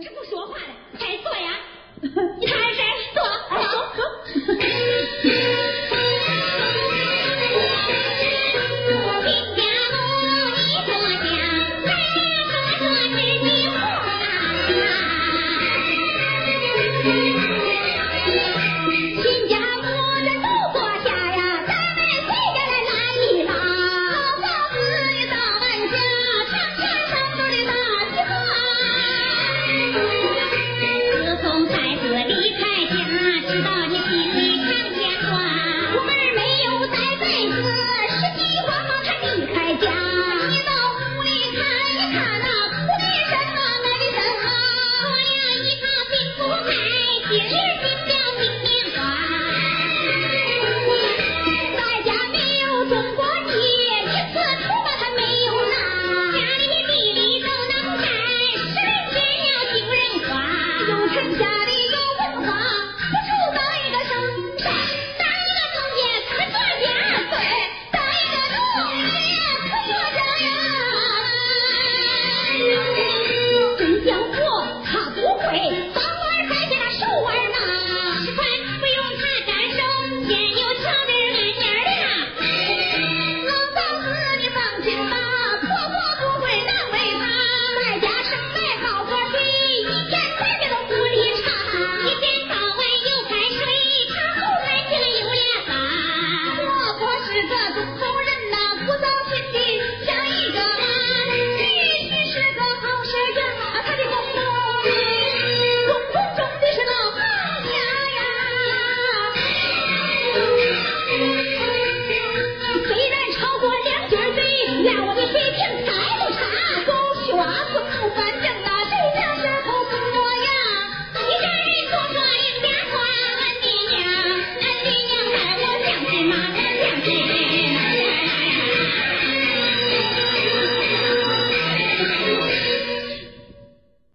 这不说话了，快坐呀！